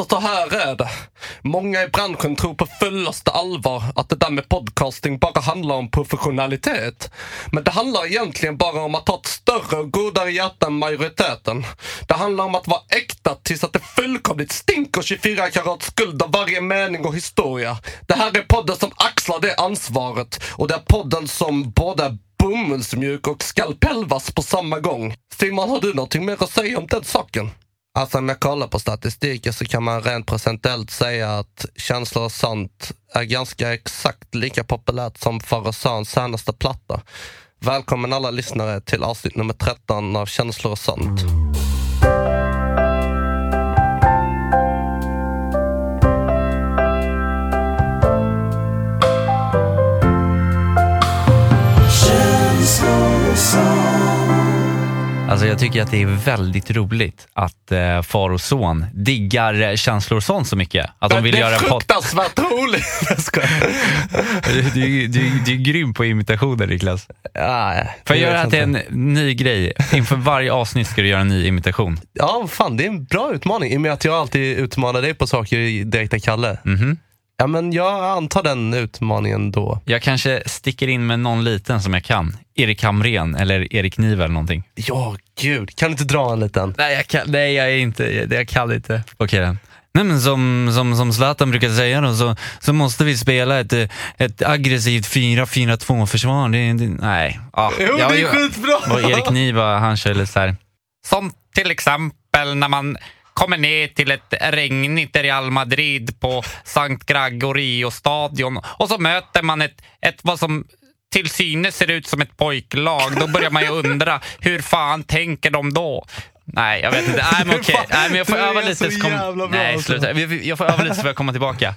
Att det här är det. Många i branschen tror på fullaste allvar att det där med podcasting bara handlar om professionalitet. Men det handlar egentligen bara om att ha ett större och godare hjärta än majoriteten. Det handlar om att vara äkta tills att det fullkomligt stinker 24 karats guld av varje mening och historia. Det här är podden som axlar det ansvaret, och det är podden som både bomullsmjuk och skalpelvas på samma gång. Simon, har du någonting mer att säga om den saken? Alltså om jag kollar på statistiken så kan man rent procentuellt säga att Känslor och sant är ganska exakt lika populärt som Farosans senaste platta. Välkommen alla lyssnare till avsnitt nummer 13 av Känslor och sant. Känslor och sant. Alltså jag tycker att det är väldigt roligt att far och son diggar Känslor och sånt så mycket att de vill göra en podd. Det är fruktansvärt roligt. Du är grym på imitationer, Riklas. Ja, för jag gör att det är en ny grej. Inför varje avsnitt ska du göra en ny imitation. Ja, fan, det är en bra utmaning. I och med att jag alltid utmanar dig på saker direkt av Kalle. Mm-hmm. Ja, men jag antar den utmaningen då. Jag kanske sticker in med någon liten som jag kan. Erik Hamrén eller Erik Niva eller någonting. Ja, gud. Kan du inte dra en liten? Nej, jag kan inte. Okej den. Nej, men som Zlatan brukar säga då, så måste vi spela ett aggressivt 4-4-2-försvar. Nej. Ja, jo, det är skitbra. Och Erik Niva, han kör lite så här. Som till exempel när man kommer ner till ett regnigt Real Madrid på Sankt Gregorio-stadion. Och så möter man ett vad som till synes ser ut som ett pojklag. Då börjar man ju undra, hur fan tänker de då? Nej, jag vet inte. Nej, men okej. Nej, men jag får öva lite. Nej, sluta. Jag får öva lite så jag kommer tillbaka.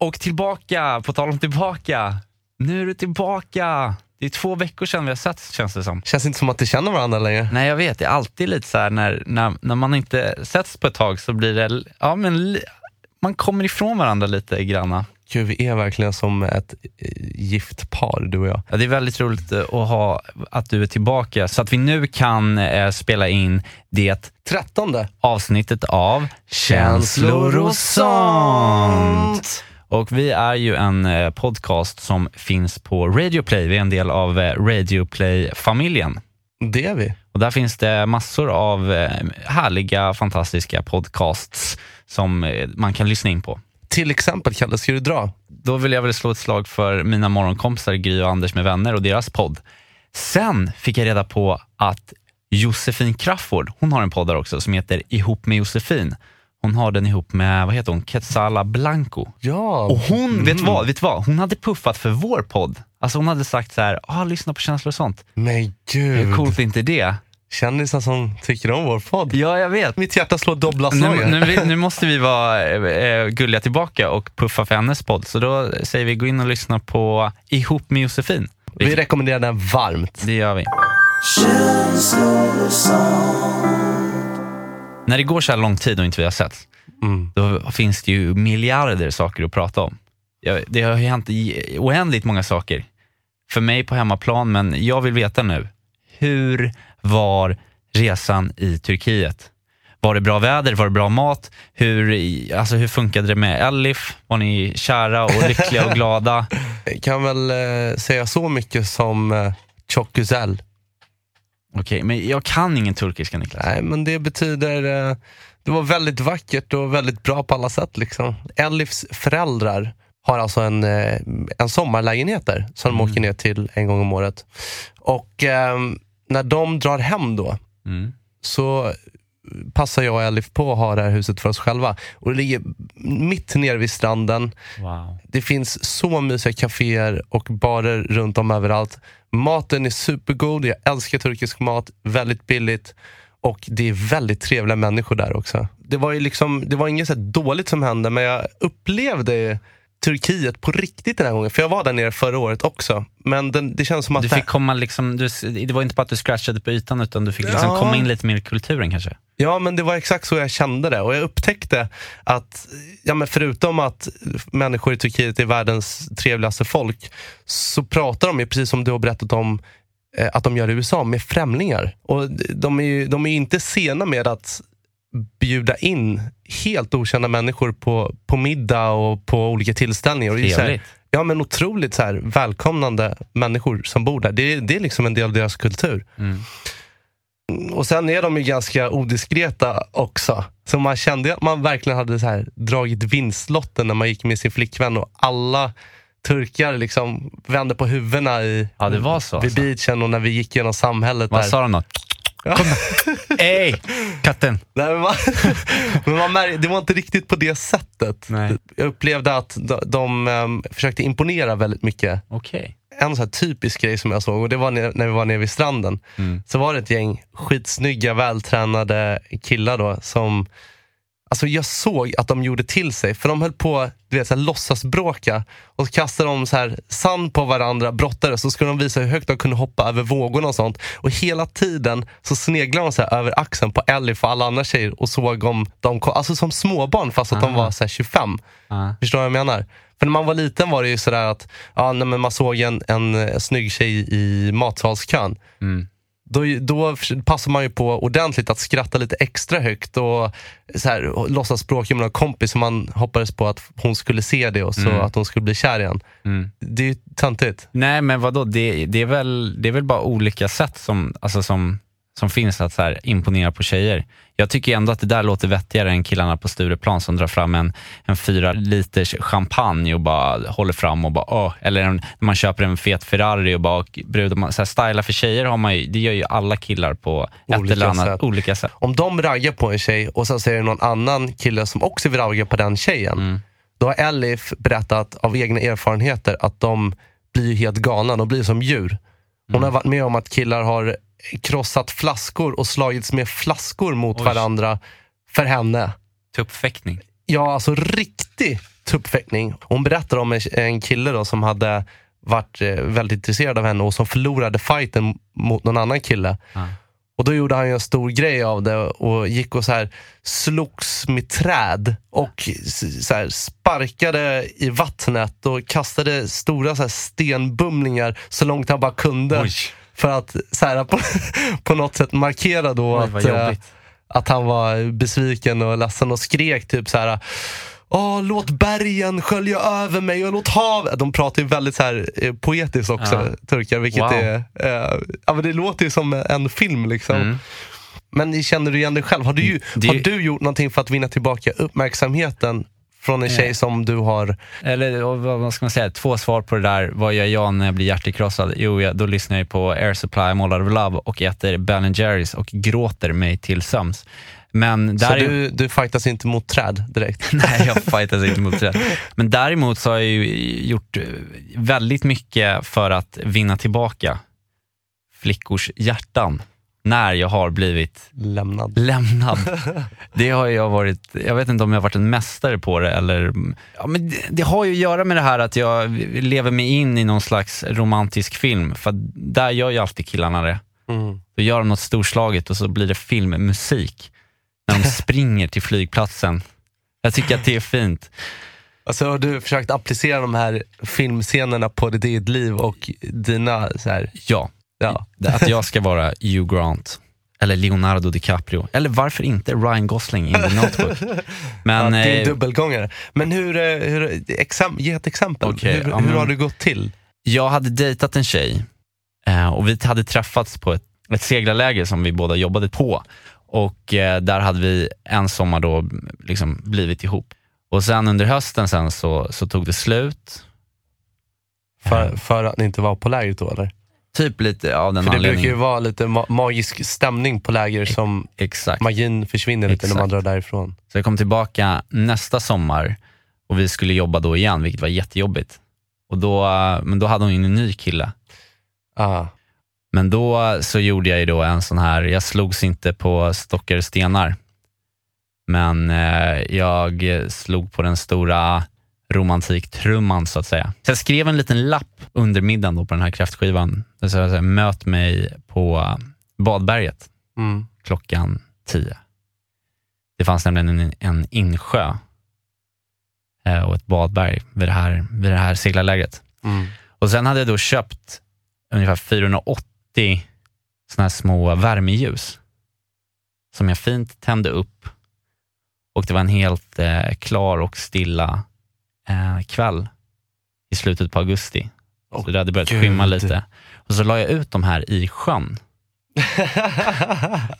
Och tillbaka, på tal om tillbaka. Nu är du tillbaka. Det är 2 veckor sedan vi har sett, känns det som. Känns inte som att det känner varandra längre. Nej, jag vet. Det är alltid lite så här när man inte setts på ett tag så blir det, ja, men man kommer ifrån varandra lite granna. Gud, vi är verkligen som ett gift par, du och jag. Ja, det är väldigt roligt att ha att du är tillbaka så att vi nu kan spela in det 13:e avsnittet av Känslor och sant. Och vi är ju en podcast som finns på Radioplay. Vi är en del av Radioplay-familjen. Det är vi. Och där finns det massor av härliga, fantastiska podcasts som man kan lyssna in på. Till exempel, Kalle, ska du dra? Då vill jag väl slå ett slag för mina morgonkompisar Gry och Anders med vänner och deras podd. Sen fick jag reda på att Josefin Krafford, hon har en podd där också som heter Ihop med Josefin. Hon har den ihop med, vad heter hon? Quetzala Blanco. Ja. Och hon, vet vad? Hon hade puffat för vår podd. Alltså hon hade sagt så här, lyssna på Känslor och sånt. Men gud. Hur coolt är inte det? Kändisar som tycker om vår podd. Ja, jag vet. Mitt hjärta slår dubbla slagen. Nu måste vi vara gulliga tillbaka och puffa för hennes podd. Så då säger vi, gå in och lyssna på Ihop med Josefin. Vi rekommenderar den varmt. Det gör vi. Känslor och sånt. När det går så här lång tid och inte vi har sett, då finns det ju miljarder saker att prata om. Det har ju hänt oändligt många saker för mig på hemmaplan, men jag vill veta nu, hur var resan i Turkiet? Var det bra väder? Var det bra mat? Hur funkade det med Elif? Var ni kära och lyckliga och glada? Jag kan väl säga så mycket som Chokuzel. Okej, men jag kan ingen turkiska, Niklas. Nej, men det betyder... det var väldigt vackert och väldigt bra på alla sätt, liksom. Elifs föräldrar har alltså en sommarlägenhet där som de åker ner till en gång om året. Och när de drar hem då så passar jag och Elif på att ha det här huset för oss själva. Och det ligger mitt nere vid stranden. Wow. Det finns så mysiga kaféer och barer runt om överallt. Maten är supergod, jag älskar turkisk mat, väldigt billigt, och det är väldigt trevliga människor där också. Det var ju liksom, det var inget så dåligt som hände, men jag upplevde Turkiet på riktigt den här gången. För jag var där nere förra året också. Men det känns som att... Du fick komma liksom... det var inte bara att du scratchade på ytan, utan du fick liksom komma in lite mer i kulturen kanske. Ja, men det var exakt så jag kände det. Och jag upptäckte att... Ja, men förutom att människor i Turkiet är världens trevligaste folk, så pratar de ju, precis som du har berättat om, att de gör i USA med främlingar. Och de är inte sena med att bjuda in helt okända människor på middag och på olika tillställningar. Och så här, ja, men otroligt så här välkomnande människor som bor där. Det är liksom en del av deras kultur. Mm. Och sen är de ju ganska odiskreta också. Så man kände att man verkligen hade så här dragit vinstlotten när man gick med sin flickvän, och alla turkar liksom vände på huvudena vid beachen, och när vi gick genom samhället. Vad sa de då? Ej, katten. Nej, men det var inte riktigt på det sättet. Nej. Jag upplevde att de försökte imponera väldigt mycket. Okej. En så här typisk grej som jag såg, och det var när vi var nere vid stranden. Mm. Så var det ett gäng skitsnygga, vältränade killar då, som... Alltså jag såg att de gjorde till sig, för de höll på, du vet, så här, låtsas bråka, och kastade de så här sand på varandra, brottade, så skulle de visa hur högt de kunde hoppa över vågorna och sånt. Och hela tiden så sneglade de så här över axeln på Elif och alla andra tjejer, och såg om de kom, alltså som småbarn, fast att de var så här 25. Förstår du vad jag menar? För när man var liten var det ju sådär att men man såg en snygg tjej i matsalskön. Mm. Då passar man ju på ordentligt att skratta lite extra högt, och så här låtsas språka med en kompis som man hoppades på att hon skulle se det, och så att hon skulle bli kär igen. Mm. Det är ju tantigt. Nej, men vadå, det är väl bara olika sätt som finns att så här imponera på tjejer. Jag tycker ändå att det där låter vettigare än killarna på Stureplan som drar fram en 4 liters champagne och bara håller fram och bara eller när man köper en fet Ferrari och bara brudar så här, stylar för tjejer har man ju, det gör ju alla killar på olika ett eller annat sätt. Olika sätt. Om de raggar på en tjej och sen ser det någon annan kille som också vill ragga på den tjejen, då har Elif berättat av egna erfarenheter att de blir helt galna, de blir som djur. Hon har varit med om att killar har krossat flaskor och slagits med flaskor mot varandra för henne. Tuppfäktning. Ja, alltså riktig tuppfäktning. Hon berättar om en kille då som hade varit väldigt intresserad av henne och som förlorade fighten mot någon annan kille. Ah. Och då gjorde han ju en stor grej av det och gick och så här slogs med träd och så här sparkade i vattnet och kastade stora så här stenbumlingar så långt han bara kunde. Oj. För att så här, på något sätt markera då att han var besviken och ledsen och skrek typ så här: låt bergen skölja över mig och låt havet. De pratar ju väldigt så här poetiskt också, turkar, vilket är men det låter ju som en film liksom. Men känner du igen dig själv? Har du gjort någonting för att vinna tillbaka uppmärksamheten från en tjej som du har? Eller vad ska man säga? 2 svar på det där. Vad gör jag när jag blir hjärtekrossad? Jo, då lyssnar jag på Air Supply, Målar of Love, och äter Ben & Jerry's och gråter mig till sömns. Men där så du fightas inte mot träd direkt? Nej, jag fightas inte mot träd. Men däremot så har jag ju gjort väldigt mycket för att vinna tillbaka flickors hjärtan. När jag har blivit lämnad. Det har jag varit, jag vet inte om jag har varit en mästare på det eller men det har ju att göra med det här att jag lever mig in i någon slags romantisk film, för där gör ju alltid killarna det. Då gör de något storslaget och så blir det filmmusik när de springer till flygplatsen. Jag tycker att det är fint. Alltså har du försökt applicera de här filmscenerna på ditt liv och dina så här? Ja. Att jag ska vara Hugh Grant eller Leonardo DiCaprio, eller varför inte Ryan Gosling i The Notebook. Men det är dubbelgångare. Men ge ett exempel. Okay, hur har det gått till? Jag hade dejtat en tjej och vi hade träffats på ett seglarläger som vi båda jobbade på, och där hade vi en sommar då liksom blivit ihop. Och sen under hösten sen så tog det slut. För att ni inte var på lägret då, eller? Typ lite av den. För det brukar ju vara lite magisk stämning på läger som magin försvinner lite när man drar därifrån. Så jag kom tillbaka nästa sommar och vi skulle jobba då igen, vilket var jättejobbigt. Och då hade hon ju en ny kille. Men då så gjorde jag ju då en sån här, jag slogs inte på stockar och stenar, men jag slog på den stora romantiktrumman så att säga. Så jag skrev en liten lapp under middagen då på den här kräftskivan. Det så här, möt mig på Badberget klockan 10. Det fanns nämligen en insjö och ett badberg vid det här seglarlägret. Och sen hade jag då köpt ungefär 480 såna här små värmeljus som jag fint tände upp. Och det var en helt klar och stilla kväll i slutet på augusti. Så det hade börjat skymma lite. Och så la jag ut de här i sjön.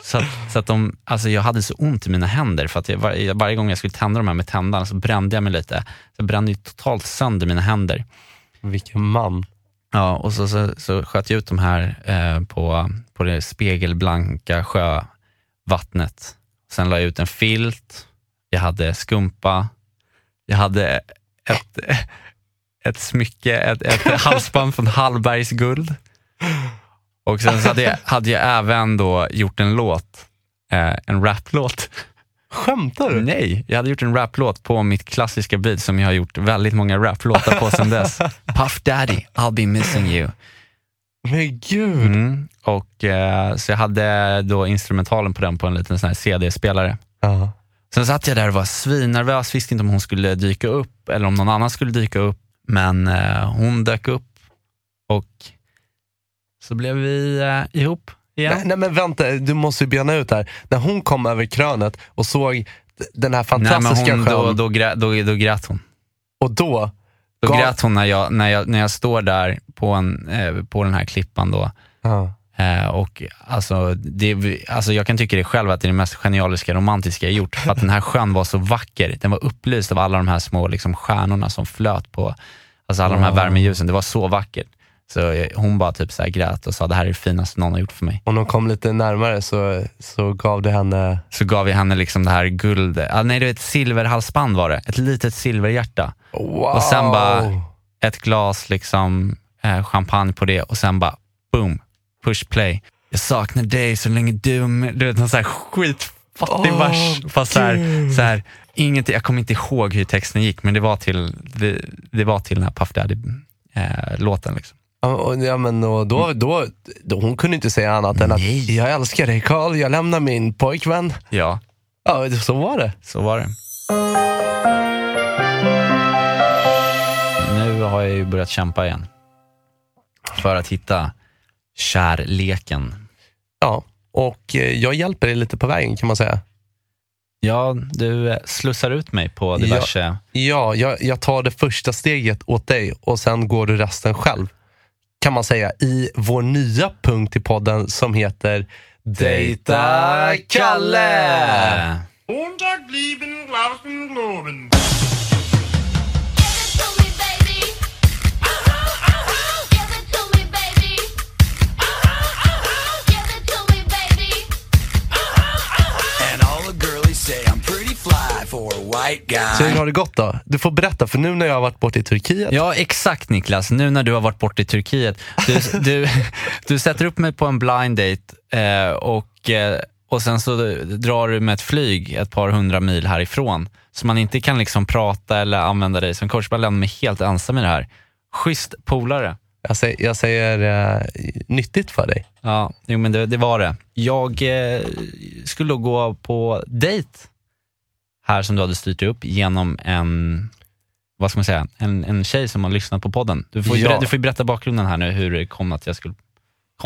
så att de, alltså jag hade så ont i mina händer för att varje gång jag skulle tända de här med tändarna så brände jag mig lite. Så jag brände ju totalt sönder mina händer. Vilken man. Ja, och så sköt jag ut de här på det spegelblanka sjövattnet. Sen la jag ut en filt. Jag hade skumpa. Jag hade ett smycke, ett halsband från Hallbergs guld. Och sen så hade jag även då gjort en låt, en raplåt. Skämtar du? Nej, jag hade gjort en raplåt på mitt klassiska beat som jag har gjort väldigt många raplåtar på sedan dess. Puff Daddy, I'll Be Missing You. Men gud! Och så jag hade då instrumentalen på den på en liten sån här CD-spelare. Sen satt jag där och var svinnervös. Visste inte om hon skulle dyka upp eller om någon annan skulle dyka upp. Men hon dök upp och så blev vi ihop igen. Nej men vänta, du måste ju bena ut här. När hon kom över krönet och såg den här fantastiska sjön. Då grät hon. Och då? Då grät hon när jag står där på den här klippan då. Och alltså jag kan tycka det själv att det är det mest genialiska romantiska jag gjort. För att den här sjön var så vacker. Den var upplyst av alla de här små liksom, stjärnorna som flöt på. Alltså alla de här värmeljusen, det var så vackert. Så hon bara typ så här grät och sa det här är det finaste någon har gjort för mig. Om hon kom lite närmare så gav det henne. Så gav vi henne liksom det här guld. Nej det var ett silverhalsband var det. Ett litet silverhjärta. Wow. Och sen bara ett glas liksom champagne på det. Och sen bara boom. Push play. Jag saknar dig så länge du vet någon så här skitfattig vars. Fast så här inget, jag kommer inte ihåg hur texten gick men det var till den här Puff Daddy låten liksom. Ja men och då hon kunde inte säga annat än att jag älskar dig Karl, jag lämnar min pojkvän. Ja. Ja, så var det. Så var det. Nu har jag ju börjat kämpa igen. För att hitta kärleken. Ja, och jag hjälper dig lite på vägen kan man säga. Ja, du slussar ut mig på diverse. Ja, jag tar det första steget åt dig och sen går du resten själv. Kan man säga i vår nya punkt i podden som heter Dejta Kalle. Så hur har det gått då? Du får berätta, för nu när jag har varit bort i Turkiet. Ja, exakt Niklas, nu när du har varit bort i Turkiet. Du sätter upp mig på en blind date och sen så drar du med ett flyg ett par 100 mil härifrån. Så man inte kan liksom prata eller använda dig som coach. Bara lämna mig helt ensam i det här. Schysst polare. Jag säger nyttigt för dig. Ja, jo, men det var det. Jag skulle gå på date här som du hade styrt upp genom en, vad ska man säga, en tjej som har lyssnat på podden. Du får ju berätta bakgrunden här nu, hur det kom att jag skulle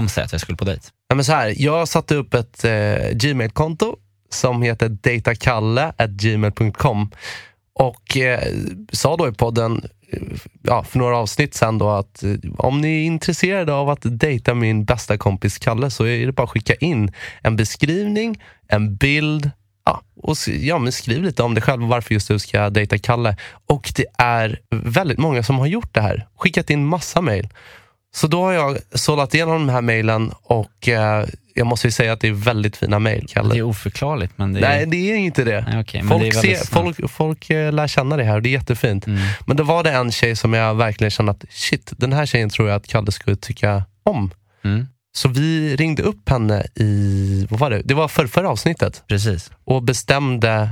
säga att jag skulle på dejt. Ja, men så här, jag satte upp ett Gmail-konto som heter datakalle@gmail.com och sa då i podden för några avsnitt sen då att om ni är intresserade av att dejta min bästa kompis Kalle så är det bara att skicka in en beskrivning, en bild. Men skriv lite om dig själv och varför just du ska dejta Kalle. Och det är väldigt många som har gjort det här. Skickat in massa mejl. Så då har jag sållat igenom de här mejlen och jag måste ju säga att det är väldigt fina mejl, Kalle. Det är oförklarligt, men det är... Nej, det är inte det. Nej, okay, men folk lär känna det här och det är jättefint. Men då var det en tjej som jag verkligen kände att shit, den här tjejen tror jag att Kalle skulle tycka om. Så vi ringde upp henne i, vad var det? Det var förra avsnittet. Precis. Och bestämde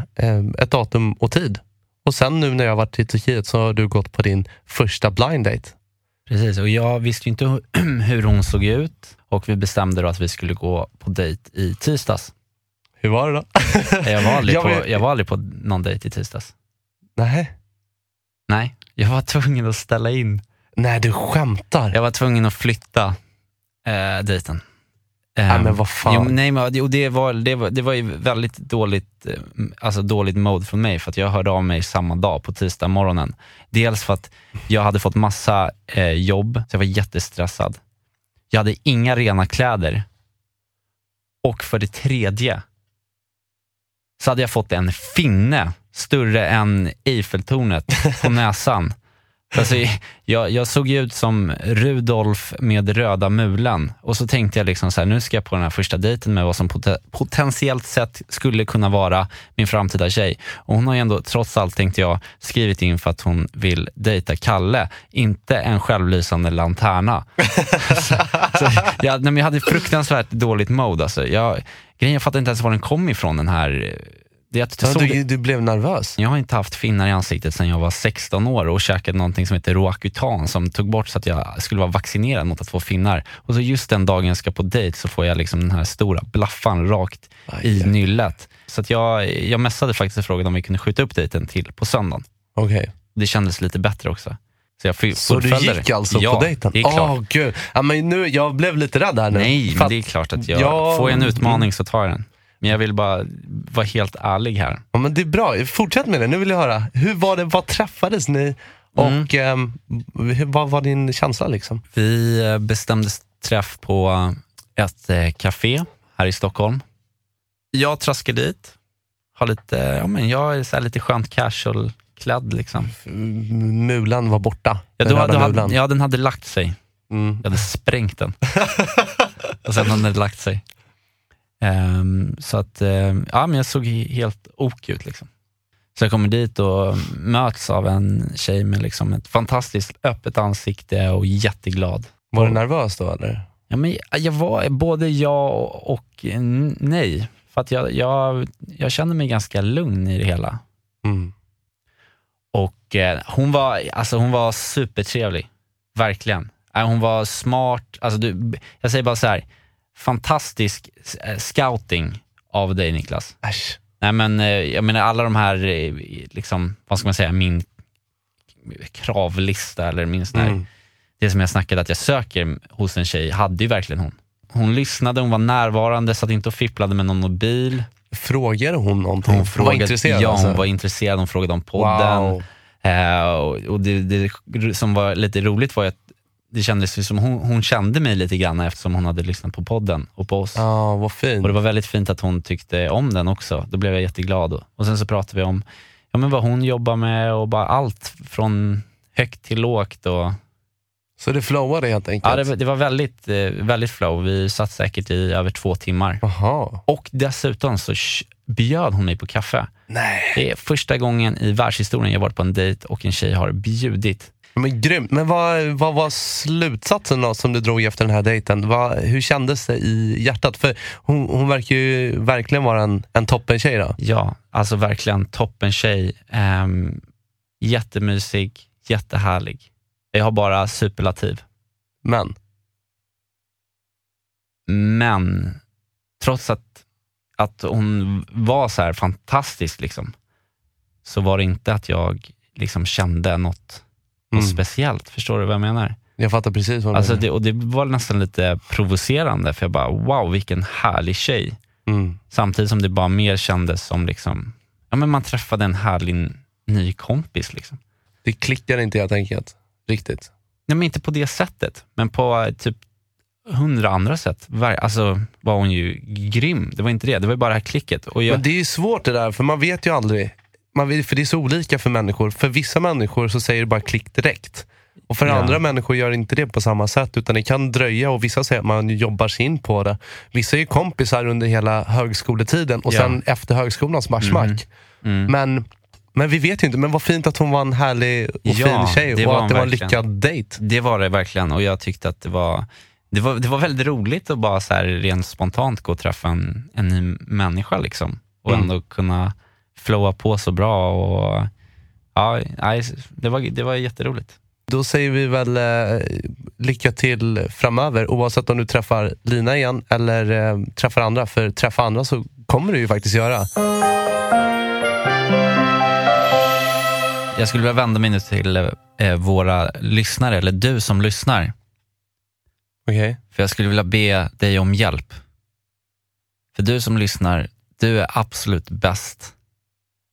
ett datum och tid. Och sen nu när jag har varit i Turkiet så har du gått på din första blind date. Precis, och jag visste ju inte hur hon såg ut. Och vi bestämde då att vi skulle gå på dejt i tisdags. Hur var det då? jag var aldrig på någon dejt i tisdags. Nej. Nej, jag var tvungen att ställa in. Nej, du skämtar. Jag var tvungen att flytta dejten. Nej, men vad fan. Det var ju väldigt dåligt, alltså dåligt mode från mig, för att jag hörde av mig samma dag på tisdag morgonen. Dels för att jag hade fått massa jobb, så jag var jättestressad. Jag hade inga rena kläder. Och för det tredje så hade jag fått en finne större än Eiffeltornet på näsan. Alltså, jag såg ut som Rudolf med röda mulen. Och så tänkte jag liksom så här: nu ska jag på den här första dejten med vad som potentiellt sett skulle kunna vara min framtida tjej. Och hon har ju ändå, trots allt tänkte jag, skrivit in för att hon vill dejta Kalle, inte en självlysande lanterna. Jag hade fruktansvärt dåligt mode, alltså. Jag fattar inte ens var den kom ifrån, den här. Du blev nervös. Jag har inte haft finnar i ansiktet sedan jag var 16 år och käkade någonting som heter Roaccutan, som tog bort så att jag skulle vara vaccinerad mot att få finnar. Och så just den dagen jag ska på dejt så får jag liksom den här stora blaffan rakt i nyllet. Så att jag mässade faktiskt och frågade om vi kunde skjuta upp dejten till på söndagen. Okej. Det kändes lite bättre också. Så du gick alltså på dejten? Ja, det är klart. Gud. Ja, men nu, jag blev lite rädd här nu. Nej, men det är klart att får jag en utmaning så tar jag den. Men jag vill bara vara helt ärlig här. Ja, men det är bra, fortsätt med det, nu vill jag höra. Hur var det, vad träffades ni? Och vad var din känsla liksom? Vi bestämde träff på ett café här i Stockholm. Jag traskar dit. Har lite, jag är så här lite skönt casual klädd liksom. Mulan var borta. Den hade lagt sig. Jag hade sprängt den. Och sen hade den lagt sig. Så att men jag såg helt ok ut liksom. Så jag kommer dit och möts av en tjej med liksom ett fantastiskt öppet ansikte och jätteglad. Var du nervös då eller? Ja, men jag var både ja och nej, för att jag kände mig ganska lugn i det hela. Och hon var supertrevlig, verkligen. Hon var smart, alltså jag säger bara så här: fantastisk scouting av dig, Niklas. Äsch. Nej, men jag menar alla de här liksom, vad ska man säga, min kravlista eller min sån här, det som jag snackade att jag söker hos en tjej, hade ju verkligen hon. Hon lyssnade, hon var närvarande, satt inte och fipplade med någon mobil. Frågade hon någonting? Hon var intresserad. Ja, hon var intresserad, hon frågade om podden. Wow. Och det som var lite roligt var att det kändes som hon kände mig lite grann, eftersom hon hade lyssnat på podden och på oss. Ja, vad fint. Och det var väldigt fint att hon tyckte om den också. Då blev jag jätteglad. Och sen så pratade vi om vad hon jobbar med och bara allt från högt till lågt. Och så det flowade helt enkelt? Ja, det var väldigt, väldigt flow. Vi satt säkert i över 2 timmar. Aha. Och dessutom så bjöd hon mig på kaffe. Nej. Det är första gången i världshistorien jag varit på en dejt och en tjej har bjudit. Men grymt. Men vad var slutsatsen då som du drog efter den här dejten? Hur kändes det i hjärtat? För hon verkar ju verkligen vara en toppen tjej då. Ja, alltså verkligen toppen tjej. Jättemysig, jättehärlig. Jag har bara superlativ. Men trots att hon var så här fantastisk liksom, så var det inte att jag liksom kände något speciellt, förstår du vad jag menar? Jag fattar precis vad du menar. Och det var nästan lite provocerande, för jag bara, wow, vilken härlig tjej. Samtidigt som det bara mer kändes som liksom, men man träffade en härlig ny kompis liksom. Det klickade inte helt enkelt, riktigt. Nej, men inte på det sättet, men på typ 100 andra sätt. Alltså var hon ju grym, det var inte det, det var ju bara det här klicket. Och men det är ju svårt det där, för man vet ju aldrig. För det är så olika för människor. För vissa människor så säger det bara klick direkt. Och för andra människor gör inte det på samma sätt, utan det kan dröja, och vissa säger att man jobbar sig in på det. Vissa är ju kompisar under hela högskoletiden och sen efter högskolans marsmark. Men vi vet ju inte. Men vad fint att hon var en härlig och fin tjej, och att det var en lyckad dejt. Det var det verkligen, och jag tyckte att det var väldigt roligt att bara så här rent spontant gå och träffa en ny människa liksom. Och ändå kunna flowa på så bra och Ja, det var jätteroligt. Då säger vi väl lycka till framöver, oavsett om du träffar Lina igen eller träffar andra. För träffa andra så kommer du ju faktiskt göra. Jag skulle vilja vända mig nu till våra lyssnare, eller du som lyssnar. Okej. Okay. För jag skulle vilja be dig om hjälp. För du som lyssnar, du är absolut bäst.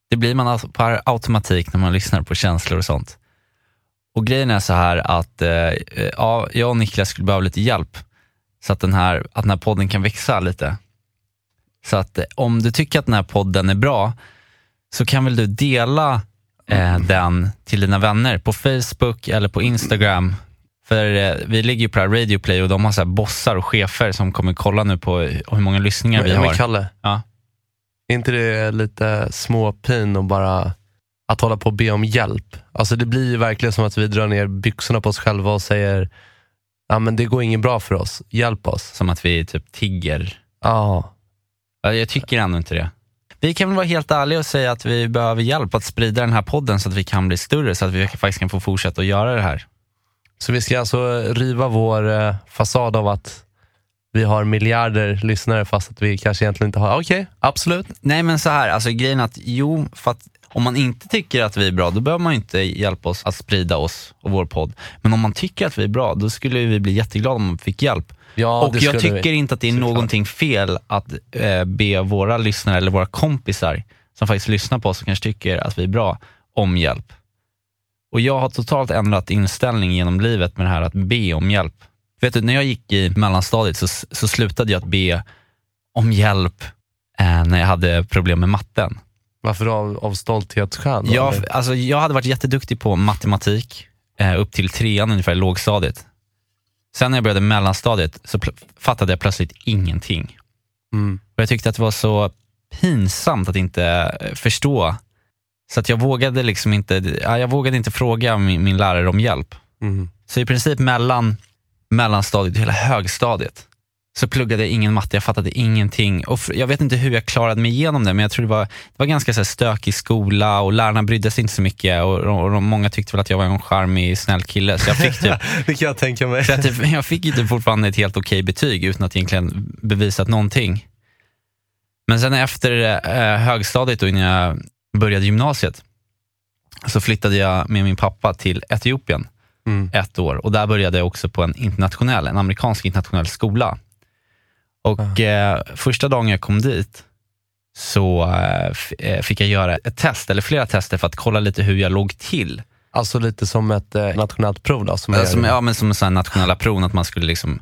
Det blir man på automatik när man lyssnar på känslor och sånt. Och grejen är så här att ja, jag och Niklas skulle behöva lite hjälp så att den här podden kan växa lite. Så att om du tycker att den här podden är bra, så kan väl du dela den till dina vänner på Facebook eller på Instagram. För vi ligger ju på Radioplay och de har så här bossar och chefer som kommer kolla nu på hur många lyssningar vi har. Men Kalle, ja. Är inte det lite småpin och bara att hålla på och be om hjälp? Alltså det blir ju verkligen som att vi drar ner byxorna på oss själva och säger ja, men det går inget bra för oss, hjälp oss. Som att vi typ tigger. Ja, jag tycker ändå inte det. Vi kan väl vara helt ärliga och säga att vi behöver hjälp att sprida den här podden så att vi kan bli större, så att vi faktiskt kan få fortsätta att göra det här. Så vi ska alltså riva vår fasad av att vi har miljarder lyssnare fast att vi kanske egentligen inte har. Okej, absolut. Nej, men så här, alltså grejen att för att om man inte tycker att vi är bra, då behöver man inte hjälpa oss att sprida oss och vår podd. Men om man tycker att vi är bra, då skulle vi bli jätteglada om vi fick hjälp. Ja, och jag tycker inte att det är någonting fel att be våra lyssnare eller våra kompisar som faktiskt lyssnar på oss och kanske tycker att vi är bra om hjälp. Och jag har totalt ändrat inställning genom livet med det här att be om hjälp. Vet du, när jag gick i mellanstadiet så slutade jag att be om hjälp när jag hade problem med matten. Varför då? Av stolthetsskäl? Ja, alltså jag hade varit jätteduktig på matematik upp till 3:an ungefär, lågstadiet. Sen när jag började mellanstadiet så fattade jag plötsligt ingenting. Och jag tyckte att det var så pinsamt att inte förstå. Så att jag vågade liksom inte, fråga min lärare om hjälp. Så i princip mellanstadiet och hela högstadiet så pluggade jag ingen matte, jag fattade ingenting. Och jag vet inte hur jag klarade mig igenom det, men jag tror det var ganska så här stökig skola och lärarna brydde sig inte så mycket och många tyckte väl att jag var en charmig, snäll kille. Så jag fick typ, det kan jag tänka mig. Så jag fick ju typ fortfarande ett helt okej betyg utan att egentligen bevisat någonting. Men sen efter högstadiet och innan jag började gymnasiet så flyttade jag med min pappa till Etiopien ett år. Och där började jag också på en amerikansk internationell skola. Och första dagen jag kom dit så fick jag göra ett test eller flera tester för att kolla lite hur jag låg till. Alltså lite som ett nationellt prov då, men som en sån här nationella prov att man skulle liksom,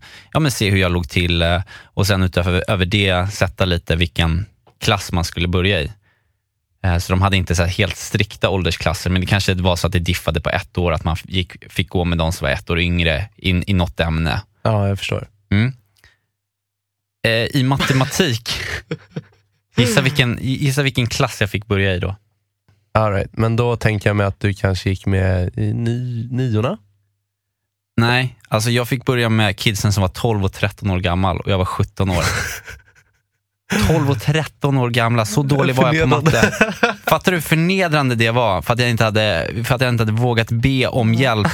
se hur jag låg till och sen utöver det sätta lite vilken klass man skulle börja i. Så de hade inte så här helt strikta åldersklasser, men det kanske var så att det diffade på ett år att man fick gå med de som var ett år yngre i något ämne. Ja, jag förstår. I matematik, gissa vilken klass jag fick börja i då. All right, men då tänker jag mig att du kanske gick med i niorna? Nej, alltså jag fick börja med kidsen som var 12 och 13 år gammal och jag var 17 år. 12 och 13 år gamla, så dålig var jag på matte. Fattar du hur förnedrande det var? För att jag inte hade vågat be om hjälp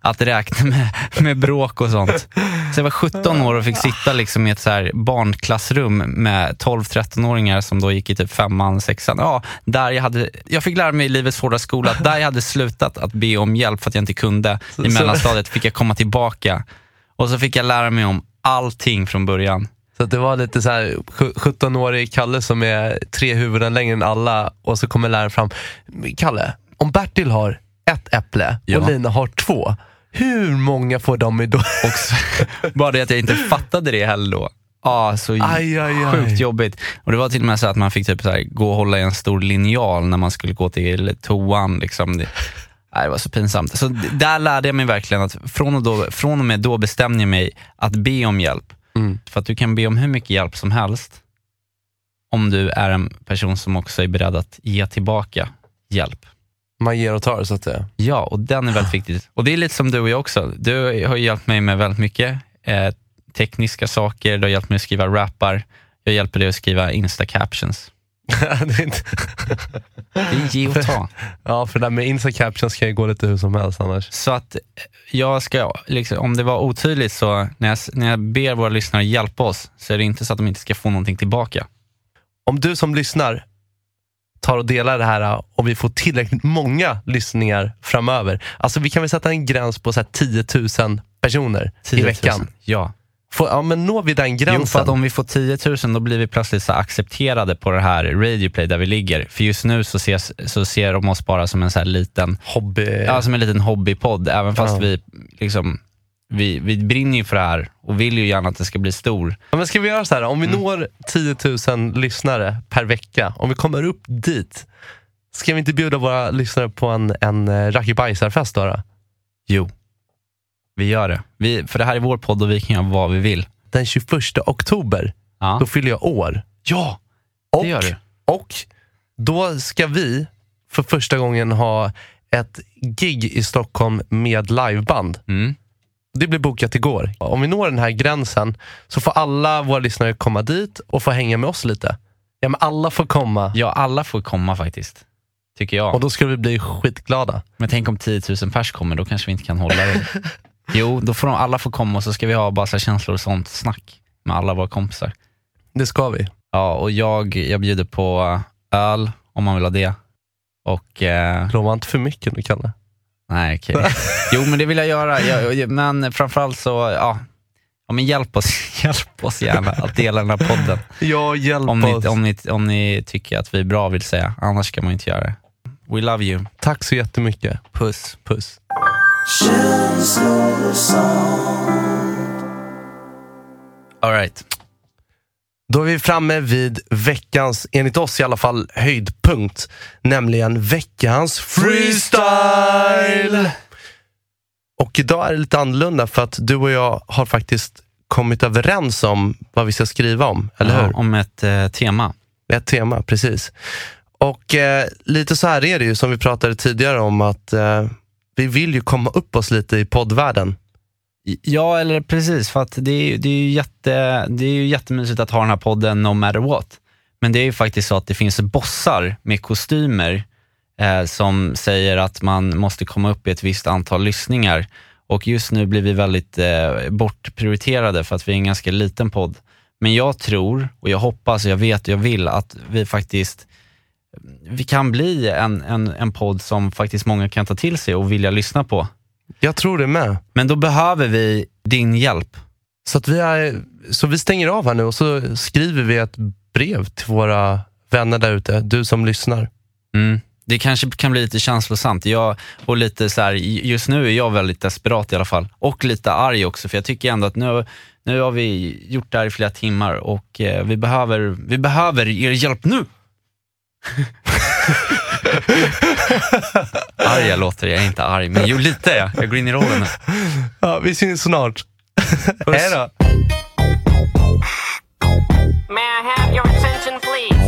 att räkna med bråk och sånt. Så jag var 17 år och fick sitta liksom i ett så här barnklassrum med 12-13-åringar som då gick i typ 5:an, 6:an. Ja, där jag fick lära mig i livets hårda skola att där jag hade slutat att be om hjälp för att jag inte kunde i mellanstadiet fick jag komma tillbaka. Och så fick jag lära mig om allting från början. Så det var lite så här 17-årig Kalle som är 3 huvuden längre än alla och så kommer läraren fram. Kalle, om Bertil har 1 äpple och Lina har 2, hur många får de idag? Bara det att jag inte fattade det heller då. Ja, så sjukt jobbigt. Och det var till och med så att man fick typ så här gå och hålla i en stor linjal när man skulle gå till toan liksom. Det var så pinsamt. Så där lärde jag mig verkligen att från och med då bestämde jag mig att be om hjälp. För att du kan be om hur mycket hjälp som helst om du är en person som också är beredd att ge tillbaka hjälp. Man ger och tar, så att säga. Ja, och den är väldigt viktig. Och det är lite som du och jag också. Du har hjälpt mig med väldigt mycket tekniska saker. Du har hjälpt mig att skriva rappar. Jag hjälper dig att skriva Insta-captions. Det är ge och ta. Ja, för det där med Insta captions kan ju gå lite hur som helst annars. Så att jag ska, liksom, om det var otydligt så när jag ber våra lyssnare hjälpa oss så är det inte så att de inte ska få någonting tillbaka. Om du som lyssnar tar och delar det här och vi får tillräckligt många lyssningar framöver. Alltså vi kan väl sätta en gräns på så här 10 000 personer 10 000. I veckan. Ja. Ja, men når vi den gränsen? Jo, för att om vi får 10 000 då blir vi plötsligt så accepterade på det här Radioplay där vi ligger. För just nu så ser de oss bara som en så här liten hobby. Ja, som en liten hobbypodd. Även fast vi liksom vi brinner ju för det här och vill ju gärna att det ska bli stor. Ja, men ska vi göra så här? Om vi når 10 000 lyssnare per vecka, om vi kommer upp dit, ska vi inte bjuda våra lyssnare på en rackibajsarfest då? Jo. Vi gör det. För det här är vår podd och vi kan göra vad vi vill. Den 21 oktober, Då fyller jag år. Ja, och, det gör du. Och då ska vi för första gången ha ett gig i Stockholm med liveband. Mm. Det blev bokat igår. Om vi når den här gränsen så får alla våra lyssnare komma dit och få hänga med oss lite. Ja, men alla får komma. Ja, alla får komma faktiskt. Tycker jag. Och då ska vi bli skitglada. Men tänk om 10 000 pers kommer, då kanske vi inte kan hålla det. Jo, då får alla få komma och så ska vi ha bara så känslor och sånt snack med alla våra kompisar. Det ska vi. Ja, och jag bjuder på öl om man vill ha det. Och lova inte för mycket nu, Kalle. Nej, okej. Okay. Jo, men det vill jag göra. Men framförallt så, ja men hjälp oss gärna att dela den här podden. Ja, hjälp oss. Om ni tycker att vi är bra vill säga. Annars kan man inte göra det. We love you. Tack så jättemycket. Puss, puss. Känslor och sant. All right. Då är vi framme vid veckans, enligt oss i alla fall, höjdpunkt. Nämligen veckans freestyle. Och idag är det lite annorlunda för att du och jag har faktiskt kommit överens om vad vi ska skriva om, eller hur? Om ett tema. Ett tema, precis. Och lite så här är det ju som vi pratade tidigare om att... vi vill ju komma upp oss lite i poddvärlden. Ja, eller precis. För att det är ju jättemysigt att ha den här podden no matter what. Men det är ju faktiskt så att det finns bossar med kostymer som säger att man måste komma upp i ett visst antal lyssningar. Och just nu blir vi väldigt bortprioriterade för att vi är en ganska liten podd. Men jag tror, och jag hoppas, och jag vet och jag vill att vi faktiskt... vi kan bli en podd som faktiskt många kan ta till sig och vilja lyssna på. Jag tror det med. Men då behöver vi din hjälp. Så att vi stänger av här nu och så skriver vi ett brev till våra vänner där ute. Du som lyssnar. Mm. Det kanske kan bli lite känslosamt. Och lite så här, just nu är jag väldigt desperat i alla fall. Och lite arg också. För jag tycker ändå att nu har vi gjort det här i flera timmar. Och vi behöver er hjälp nu. Arg jag låter, jag är inte arg. Men ju lite jag går in i rollen. Ja, vi syns snart. Hej då. May I have your attention please?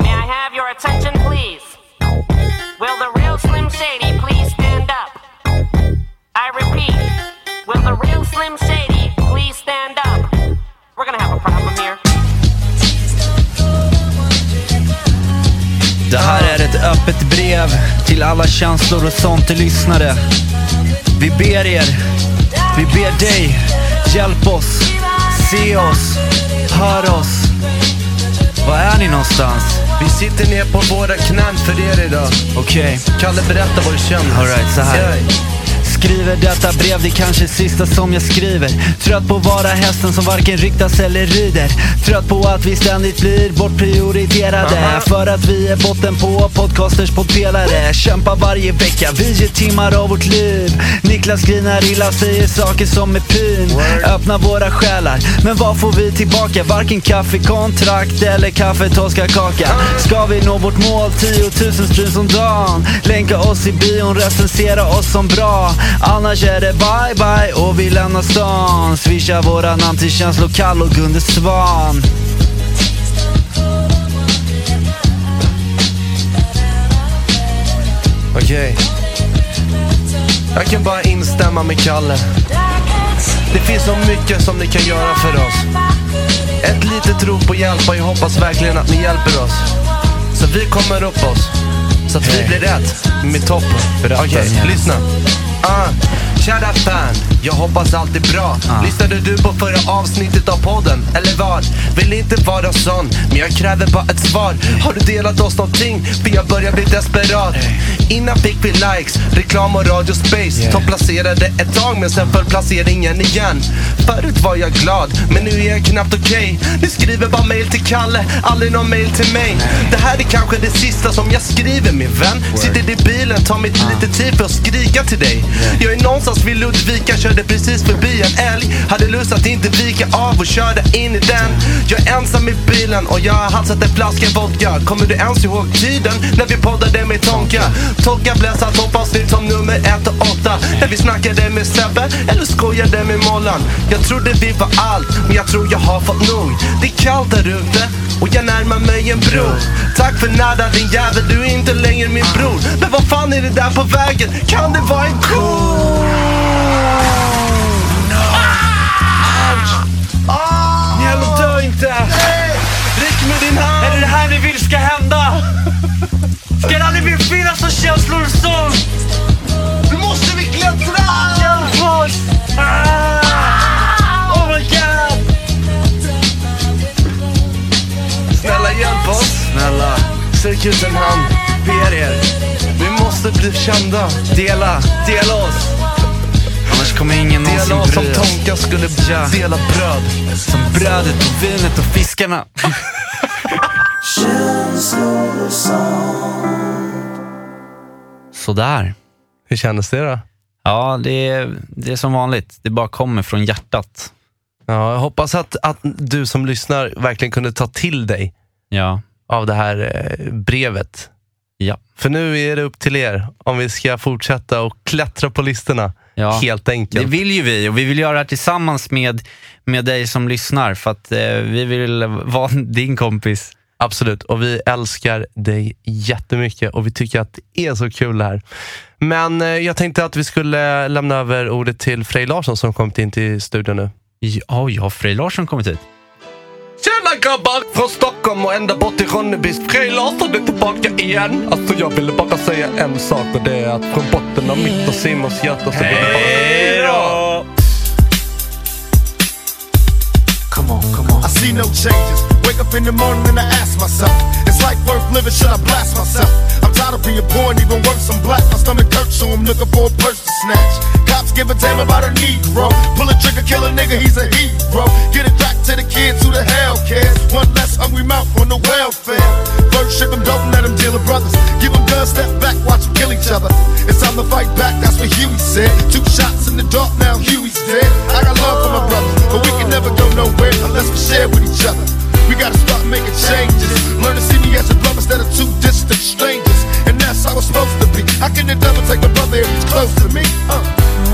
May I have your attention please? Will the real Slim Shady please stand up? I repeat, will the real Slim Shady please stand up? We're gonna have a problem here. Det här är ett öppet brev till alla känslor och sånt lyssnare. Vi ber er, vi ber dig, hjälp oss, se oss, hör oss. Var är ni någonstans? Vi sitter ner på våra knän för er idag. Okej. Kalle, berätta vad du känner. All right, så här. Skriver detta brev, det kanske sista som jag skriver. Trött på att vara hästen som varken ryktas eller rider. Trött på att vi ständigt blir bortprioriterade. För att vi är botten på podcasters poddpelare. Kämpa varje vecka, vi ger timmar av vårt liv. Niklas grinar illa, säger saker som är pyn. Öppna våra själar, men vad får vi tillbaka? Varken kaffekontrakt eller kaffetoskakaka. Ska vi nå vårt mål, 10 000 streams om dagen. Länka oss i bion, recensera oss som bra. Annars är det bye bye och vi lämnar stan. Swisha våra namn till Känslor Kall och Gunde Svan. Okej. Jag kan bara instämma med Kalle. Det finns så mycket som ni kan göra för oss. Ett litet rop på hjälp, och jag hoppas verkligen att ni hjälper oss så vi kommer upp oss, så att vi blir rätt med topp. Okej, lyssna. Kära fan, jag hoppas allt är bra. Lyssnade du på förra avsnittet av podden, eller vad? Vill inte vara sån, men jag kräver bara ett svar. Har du delat oss någonting? För jag börjar bli desperat. Innan fick vi likes, reklam och radiospace. Topplacerade ett tag, men sen föll placeringen igen. Förut var jag glad, men nu är jag knappt okej. Du skriver bara mail till Kalle, aldrig någon mail till mig. Det här är kanske det sista som jag skriver, min vän. Sitter i bilen, tar mitt lite tid för att skrika till dig. Jag är någonstans vid Ludvika, körde precis förbi en älg. Hade lust att inte vika av och körde in i den. Jag är ensam i bilen och jag har halsat en flaska vodka. Kommer du ens ihåg tiden när vi poddade med Tonka? Tonka bläsa toppavsnitt som nummer 1 och 8. När vi snackade med Sebbe eller skojade med Mollan. Jag trodde vi var allt, men jag tror jag har fått nog. Det är kallt där ute och jag närmar mig en bro. Tack för nada din jävel, du är inte längre min bror. Men vad fan är det där på vägen? Kan det vara en ko? No. Njälv, dö inte! Drick med din hand! Är det det här ni vill ska hända? Ska det aldrig bli fina som känslor och sång? Nu måste vi klättra! Hjälp oss! Oh my god! Snälla hjälp oss! Snälla, sträck ut en hand, ber er. Vi måste bli kända, dela oss. Annars kommer ingen någonsin bry oss. Dela oss som Tonka skulle dela bröd. Som brödet och vinet och fiskarna. Sådär. Hur kändes det då? Ja, det är som vanligt. Det bara kommer från hjärtat. Ja, jag hoppas att du som lyssnar verkligen kunde ta till dig av det här brevet. Ja. För nu är det upp till er om vi ska fortsätta och klättra på listorna, helt enkelt. Det vill ju vi, och vi vill göra det här tillsammans med dig som lyssnar, för att vi vill vara din kompis. Absolut, och vi älskar dig jättemycket och vi tycker att det är så kul här. Men jag tänkte att vi skulle lämna över ordet till Frej Larsson som kommit in till studion nu. Ja, Frej Larsson kommit hit. Tjena grabbar! Från Stockholm och ända bort till Ronnebys. Frej Larsson är tillbaka igen. Alltså jag ville bara säga en sak, och det är att från botten av mitt och Simons hjärta så går det bara... Come on, come on. I see no changes. Wake up in the morning and I ask myself, is life worth living? Should I blast myself? I'm tired of being poor and even worse, I'm black. My stomach hurts, so I'm looking for a purse to snatch. Cops give a damn about a Negro. Pull a trigger, kill a nigga, he's a hero. Get it back to the kids, who the hell cares? One less hungry mouth on the welfare. First ship them, don't let them deal with brothers. Give them guns, step back, watch them kill each other. It's time to fight back, that's what Huey said. 2 shots in the dark, now Huey's dead. I got love for my brothers, but we can never go nowhere unless we share with each other. We gotta start making changes. Learn to see me as a brother instead of 2 distant strangers. And that's how it's supposed to be. How can the devil take a brother if he's close to me?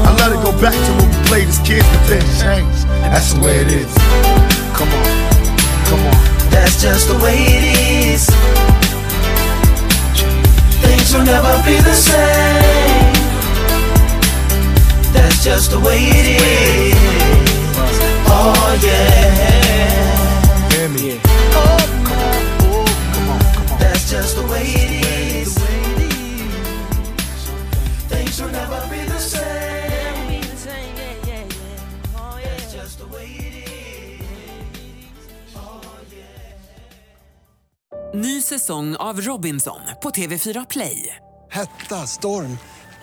I let it go back to when we played as kids, but then changed. That's the way it is. Come on, come on. That's just the way it is. Things will never be the same. That's just the way it is. Oh yeah. Yeah. Oh, come on. Oh, come on, come on. That's just the way it is. Things will never be the same. That's just the way it is. Oh, yeah. Ny säsong av Robinson på TV4 Play. Hetta, storm,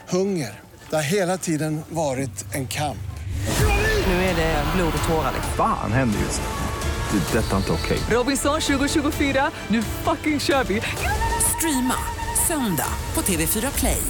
hunger. Det har hela tiden varit en kamp. Nu är det blod och tårar. Fan, händer just det. Detta är inte okej. Robinson 2024, nu fucking kör vi. Streama söndag på TV4 Play.